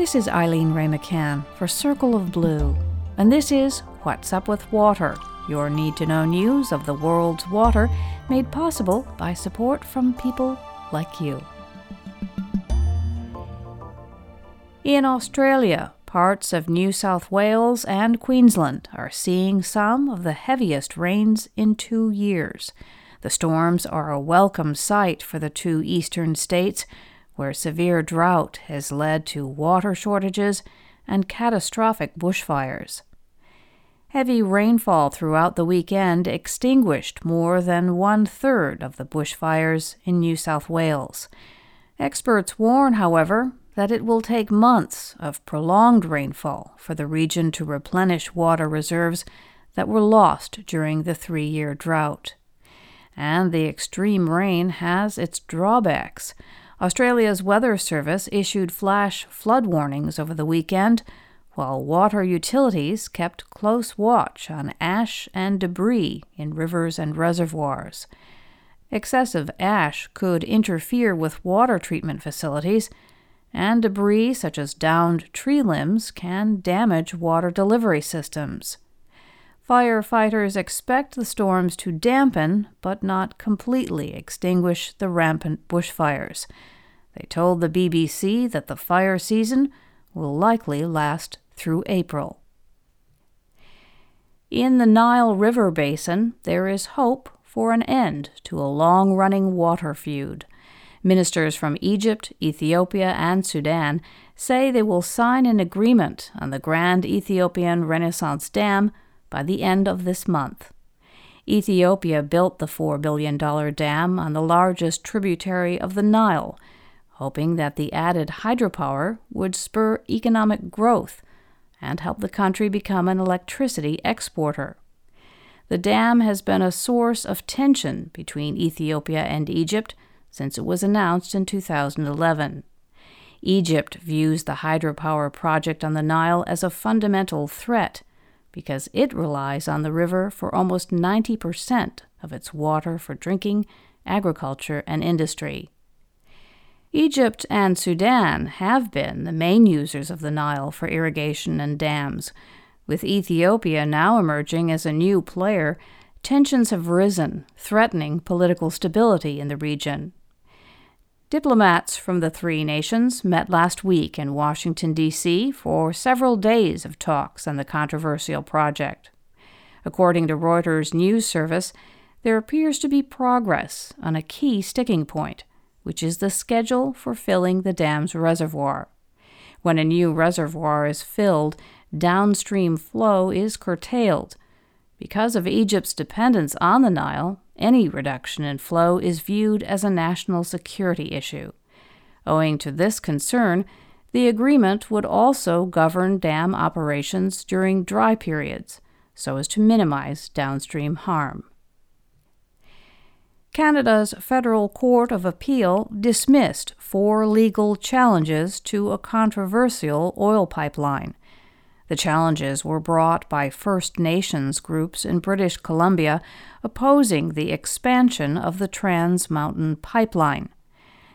This is Eileen Ray McCann for Circle of Blue, and this is What's Up With Water, your need-to-know news of the world's water made possible by support from people like you. In Australia, parts of New South Wales and Queensland are seeing some of the heaviest rains in 2 years. The storms are a welcome sight for the two eastern states, where severe drought has led to water shortages and catastrophic bushfires. Heavy rainfall throughout the weekend extinguished more than one-third of the bushfires in New South Wales. Experts warn, however, that it will take months of prolonged rainfall for the region to replenish water reserves that were lost during the 3-year drought. And the extreme rain has its drawbacks. Australia's Weather Service issued flash flood warnings over the weekend, while water utilities kept close watch on ash and debris in rivers and reservoirs. Excessive ash could interfere with water treatment facilities, and debris such as downed tree limbs can damage water delivery systems. Firefighters expect the storms to dampen but not completely extinguish the rampant bushfires. They told the BBC that the fire season will likely last through April. In the Nile River basin, there is hope for an end to a long-running water feud. Ministers from Egypt, Ethiopia, and Sudan say they will sign an agreement on the Grand Ethiopian Renaissance Dam by the end of this month. Ethiopia built the $4 billion dam on the largest tributary of the Nile, hoping that the added hydropower would spur economic growth and help the country become an electricity exporter. The dam has been a source of tension between Ethiopia and Egypt since it was announced in 2011. Egypt views the hydropower project on the Nile as a fundamental threat because it relies on the river for almost 90% of its water for drinking, agriculture, and industry. Egypt and Sudan have been the main users of the Nile for irrigation and dams. With Ethiopia now emerging as a new player, tensions have risen, threatening political stability in the region. Diplomats from the three nations met last week in Washington, D.C. for several days of talks on the controversial project. According to Reuters news service, there appears to be progress on a key sticking point, which is the schedule for filling the dam's reservoir. When a new reservoir is filled, downstream flow is curtailed. Because of Egypt's dependence on the Nile, any reduction in flow is viewed as a national security issue. Owing to this concern, the agreement would also govern dam operations during dry periods, so as to minimize downstream harm. Canada's Federal Court of Appeal dismissed 4 legal challenges to a controversial oil pipeline. The challenges were brought by First Nations groups in British Columbia opposing the expansion of the Trans Mountain Pipeline.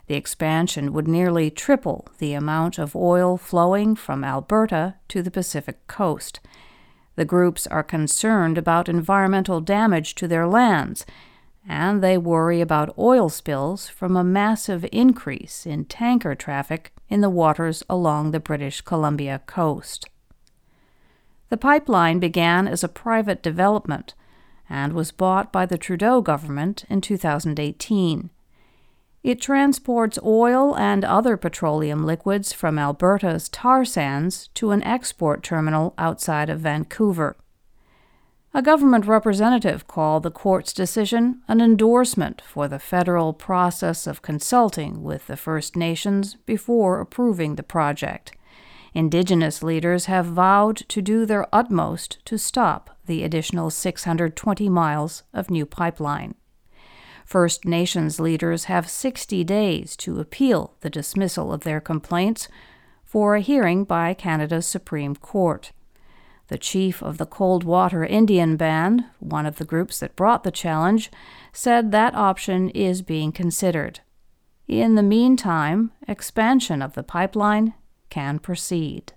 The expansion would nearly triple the amount of oil flowing from Alberta to the Pacific coast. The groups are concerned about environmental damage to their lands, and they worry about oil spills from a massive increase in tanker traffic in the waters along the British Columbia coast. The pipeline began as a private development and was bought by the Trudeau government in 2018. It transports oil and other petroleum liquids from Alberta's tar sands to an export terminal outside of Vancouver. A government representative called the court's decision an endorsement for the federal process of consulting with the First Nations before approving the project. Indigenous leaders have vowed to do their utmost to stop the additional 620 miles of new pipeline. First Nations leaders have 60 days to appeal the dismissal of their complaints for a hearing by Canada's Supreme Court. The chief of the Coldwater Indian Band, one of the groups that brought the challenge, said that option is being considered. In the meantime, expansion of the pipeline can proceed.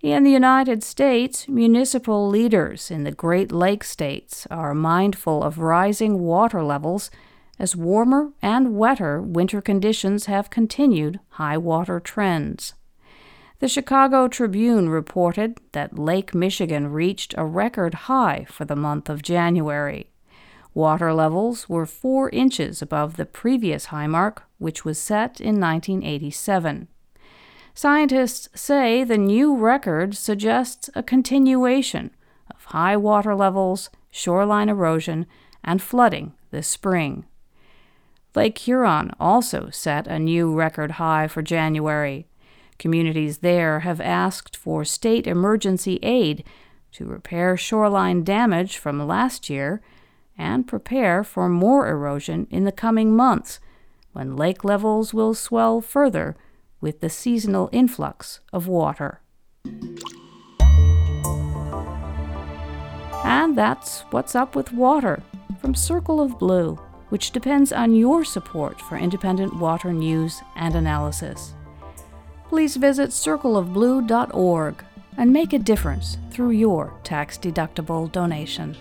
In the United States, municipal leaders in the Great Lakes states are mindful of rising water levels as warmer and wetter winter conditions have continued high water trends. The Chicago Tribune reported that Lake Michigan reached a record high for the month of January. Water levels were 4 inches above the previous high mark, which was set in 1987. Scientists say the new record suggests a continuation of high water levels, shoreline erosion, and flooding this spring. Lake Huron also set a new record high for January. Communities there have asked for state emergency aid to repair shoreline damage from last year and prepare for more erosion in the coming months, when lake levels will swell further with the seasonal influx of water. And that's What's Up With Water from Circle of Blue, which depends on your support for independent water news and analysis. Please visit circleofblue.org and make a difference through your tax-deductible donation.